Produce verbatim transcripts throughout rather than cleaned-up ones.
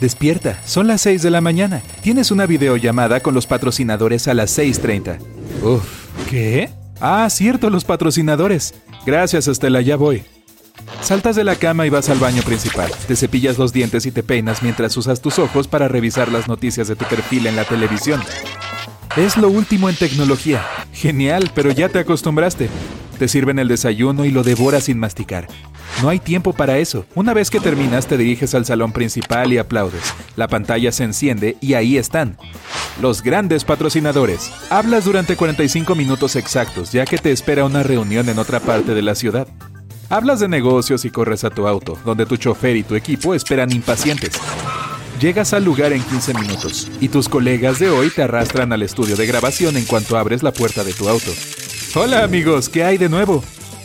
Despierta, son las seis de la mañana. Tienes una videollamada con los patrocinadores a las seis treinta. Uf, ¿qué? Ah, cierto, los patrocinadores. Gracias, Estela, ya voy. Saltas de la cama y vas al baño principal. Te cepillas los dientes y te peinas mientras usas tus ojos para revisar las noticias de tu perfil en la televisión. Es lo último en tecnología. Genial, pero ya te acostumbraste. Te sirven el desayuno y lo devoras sin masticar. No hay tiempo para eso. Una vez que terminas, te diriges al salón principal y aplaudes. La pantalla se enciende y ahí están. Los grandes patrocinadores. Hablas durante cuarenta y cinco minutos exactos, ya que te espera una reunión en otra parte de la ciudad. Hablas de negocios y corres a tu auto, donde tu chofer y tu equipo esperan impacientes. Llegas al lugar en quince minutos, y tus colegas de hoy te arrastran al estudio de grabación en cuanto abres la puerta de tu auto. Hola amigos, ¿qué hay de nuevo?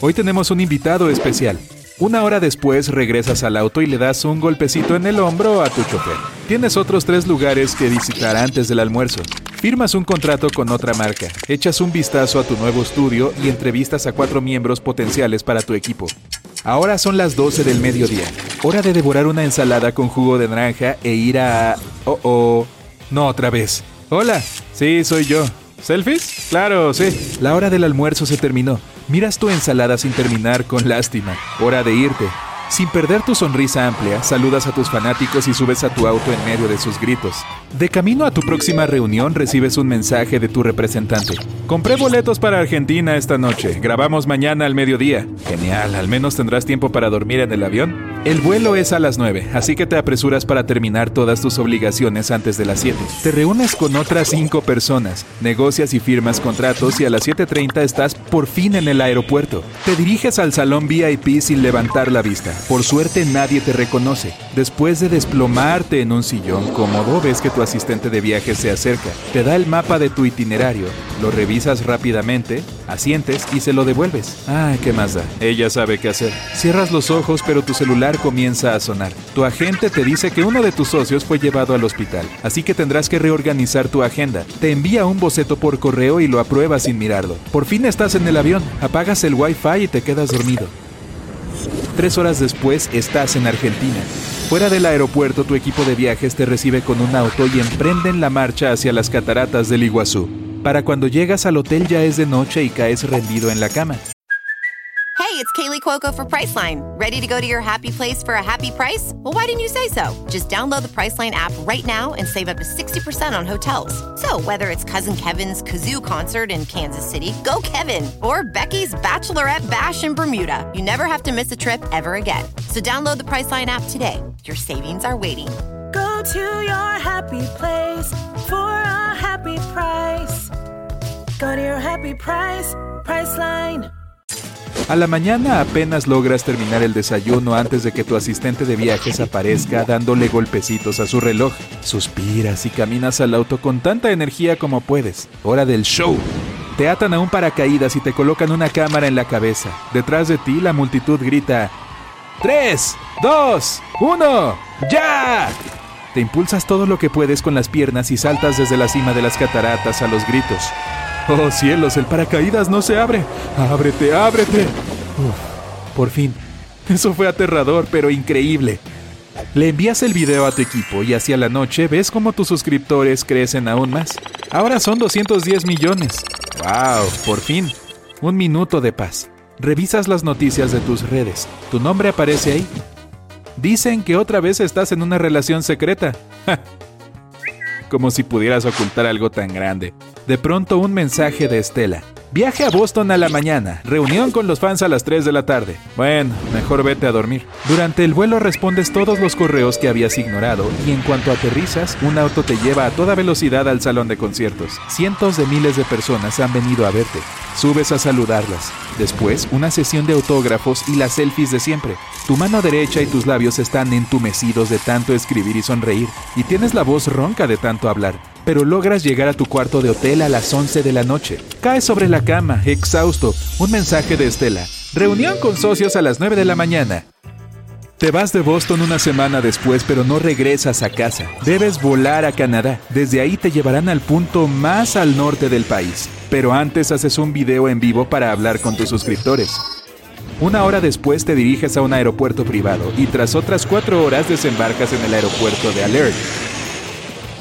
Hoy tenemos un invitado especial. Una hora después regresas al auto y le das un golpecito en el hombro a tu chofer. Tienes otros tres lugares que visitar antes del almuerzo. Firmas un contrato con otra marca, echas un vistazo a tu nuevo estudio y entrevistas a cuatro miembros potenciales para tu equipo. Ahora son las doce del mediodía. Hora de devorar una ensalada con jugo de naranja e ir a... Oh, oh. No, otra vez. Hola. Sí, soy yo. ¿Selfies? Claro, sí. La hora del almuerzo se terminó. Miras tu ensalada sin terminar con lástima. Hora de irte. Sin perder tu sonrisa amplia, saludas a tus fanáticos y subes a tu auto en medio de sus gritos. De camino a tu próxima reunión recibes un mensaje de tu representante. Compré boletos para Argentina esta noche. Grabamos mañana al mediodía. Genial, al menos tendrás tiempo para dormir en el avión. El vuelo es a las nueve, así que te apresuras para terminar todas tus obligaciones antes de las siete. Te reúnes con otras cinco personas, negocias y firmas contratos y a las siete treinta estás por fin en el aeropuerto. Te diriges al salón V I P sin levantar la vista. Por suerte nadie te reconoce. Después de desplomarte en un sillón cómodo, ves que tu asistente de viaje se acerca. Te da el mapa de tu itinerario, lo revisas rápidamente, asientes y se lo devuelves. Ah, ¿qué más da? Ella sabe qué hacer. Cierras los ojos, pero tu celular comienza a sonar. Tu agente te dice que uno de tus socios fue llevado al hospital, así que tendrás que reorganizar tu agenda. Te envía un boceto por correo y lo apruebas sin mirarlo. Por fin estás en el avión, apagas el Wi-Fi y te quedas dormido. Tres horas después estás en Argentina. Fuera del aeropuerto, tu equipo de viajes te recibe con un auto y emprenden la marcha hacia las Cataratas del Iguazú. Para cuando llegas al hotel ya es de noche y caes rendido en la cama. Hey, it's Kaylee Cuoco for Priceline. Ready to go to your happy place for a happy price? Well, why didn't you say so? Just download the Priceline app right now and save up to sixty percent on hotels. So whether it's Cousin Kevin's Kazoo Concert in Kansas City, go Kevin! Or Becky's Bachelorette Bash in Bermuda, you never have to miss a trip ever again. So download the Priceline app today. Your savings are waiting. Go to your happy place for a happy price. Go to your happy price, Priceline. A la mañana apenas logras terminar el desayuno antes de que tu asistente de viajes aparezca dándole golpecitos a su reloj. Suspiras y caminas al auto con tanta energía como puedes. Hora del show. Te atan a un paracaídas y te colocan una cámara en la cabeza. Detrás de ti la multitud grita ¡Tres, dos, uno, ya! Te impulsas todo lo que puedes con las piernas y saltas desde la cima de las cataratas a los gritos. ¡Oh, cielos! ¡El paracaídas no se abre! ¡Ábrete, ábrete! Uf, por fin. Eso fue aterrador, pero increíble. Le envías el video a tu equipo y hacia la noche ves cómo tus suscriptores crecen aún más. Ahora son doscientos diez millones. ¡Wow! Por fin. Un minuto de paz. Revisas las noticias de tus redes. Tu nombre aparece ahí. Dicen que otra vez estás en una relación secreta. ¡Ja! Como si pudieras ocultar algo tan grande. De pronto un mensaje de Estela. Viaje a Boston a la mañana, reunión con los fans a las tres de la tarde. Bueno, mejor vete a dormir. Durante el vuelo respondes todos los correos que habías ignorado y en cuanto aterrizas, un auto te lleva a toda velocidad al salón de conciertos. Cientos de miles de personas han venido a verte. Subes a saludarlas. Después, una sesión de autógrafos y las selfies de siempre. Tu mano derecha y tus labios están entumecidos de tanto escribir y sonreír, y tienes la voz ronca de tanto hablar. Pero logras llegar a tu cuarto de hotel a las once de la noche. Caes sobre la cama, exhausto. Un mensaje de Estela. Reunión con socios a las nueve de la mañana. Te vas de Boston una semana después, pero no regresas a casa. Debes volar a Canadá. Desde ahí te llevarán al punto más al norte del país. Pero antes haces un video en vivo para hablar con tus suscriptores. Una hora después te diriges a un aeropuerto privado y tras otras cuatro horas desembarcas en el aeropuerto de Alert.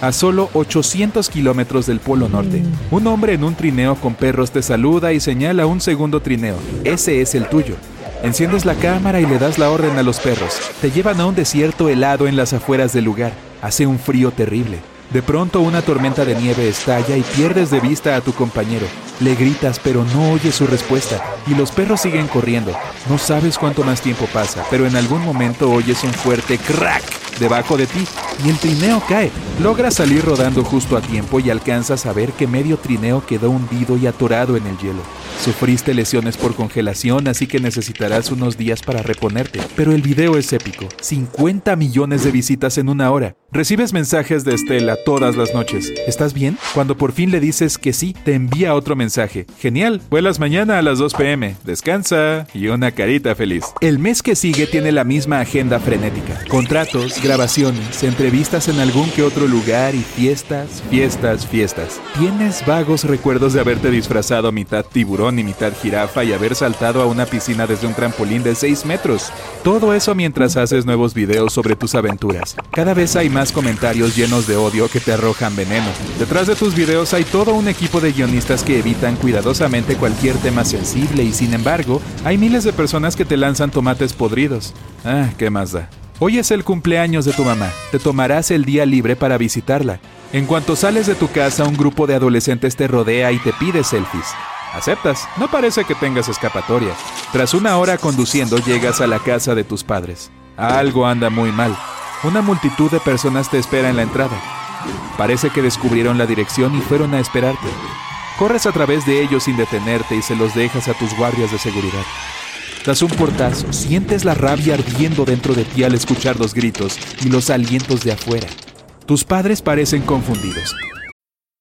A solo ochocientos kilómetros del Polo Norte, un hombre en un trineo con perros te saluda y señala un segundo trineo. Ese es el tuyo. Enciendes la cámara y le das la orden a los perros. Te llevan a un desierto helado en las afueras del lugar. Hace un frío terrible. De pronto una tormenta de nieve estalla y pierdes de vista a tu compañero. Le gritas pero no oyes su respuesta y los perros siguen corriendo. No sabes cuánto más tiempo pasa, pero en algún momento oyes un fuerte crack debajo de ti y el trineo cae. Logras salir rodando justo a tiempo y alcanzas a ver que medio trineo quedó hundido y atorado en el hielo. Sufriste lesiones por congelación, así que necesitarás unos días para reponerte. Pero el video es épico. cincuenta millones de visitas en una hora. Recibes mensajes de Estela todas las noches. ¿Estás bien? Cuando por fin le dices que sí, te envía otro mensaje. Genial, vuelas mañana a las dos pm. Descansa y una carita feliz. El mes que sigue tiene la misma agenda frenética. Contratos, grabaciones, entrevistas en algún que otro lugar y fiestas, fiestas, fiestas. Tienes vagos recuerdos de haberte disfrazado mitad tiburón y mitad jirafa y haber saltado a una piscina desde un trampolín de seis metros. Todo eso mientras haces nuevos videos sobre tus aventuras. Cada vez hay más comentarios llenos de odio que te arrojan veneno. Detrás de tus videos hay todo un equipo de guionistas que evitan cuidadosamente cualquier tema sensible y sin embargo, hay miles de personas que te lanzan tomates podridos. Ah, ¿qué más da? Hoy es el cumpleaños de tu mamá. Te tomarás el día libre para visitarla. En cuanto sales de tu casa, un grupo de adolescentes te rodea y te pide selfies. Aceptas. No parece que tengas escapatoria. Tras una hora conduciendo, llegas a la casa de tus padres. Algo anda muy mal. Una multitud de personas te espera en la entrada. Parece que descubrieron la dirección y fueron a esperarte. Corres a través de ellos sin detenerte y se los dejas a tus guardias de seguridad. Tras un portazo, sientes la rabia ardiendo dentro de ti al escuchar los gritos y los alientos de afuera. Tus padres parecen confundidos.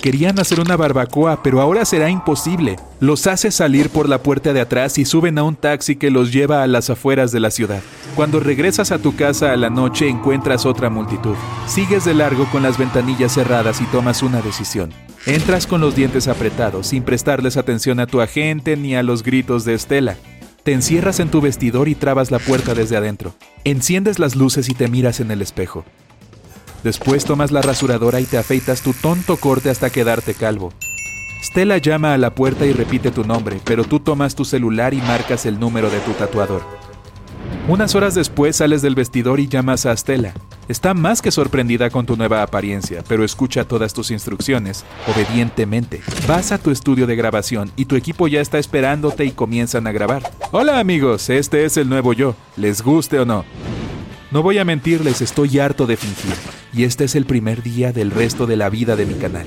Querían hacer una barbacoa, pero ahora será imposible. Los haces salir por la puerta de atrás y suben a un taxi que los lleva a las afueras de la ciudad. Cuando regresas a tu casa a la noche, encuentras otra multitud. Sigues de largo con las ventanillas cerradas y tomas una decisión. Entras con los dientes apretados, sin prestarles atención a tu agente ni a los gritos de Estela. Te encierras en tu vestidor y trabas la puerta desde adentro. Enciendes las luces y te miras en el espejo. Después tomas la rasuradora y te afeitas tu tonto corte hasta quedarte calvo. Stella llama a la puerta y repite tu nombre, pero tú tomas tu celular y marcas el número de tu tatuador. Unas horas después sales del vestidor y llamas a Stella. Está más que sorprendida con tu nueva apariencia, pero escucha todas tus instrucciones, obedientemente. Vas a tu estudio de grabación y tu equipo ya está esperándote y comienzan a grabar. Hola amigos, este es el nuevo yo, les guste o no. No voy a mentirles, estoy harto de fingir. Y este es el primer día del resto de la vida de mi canal.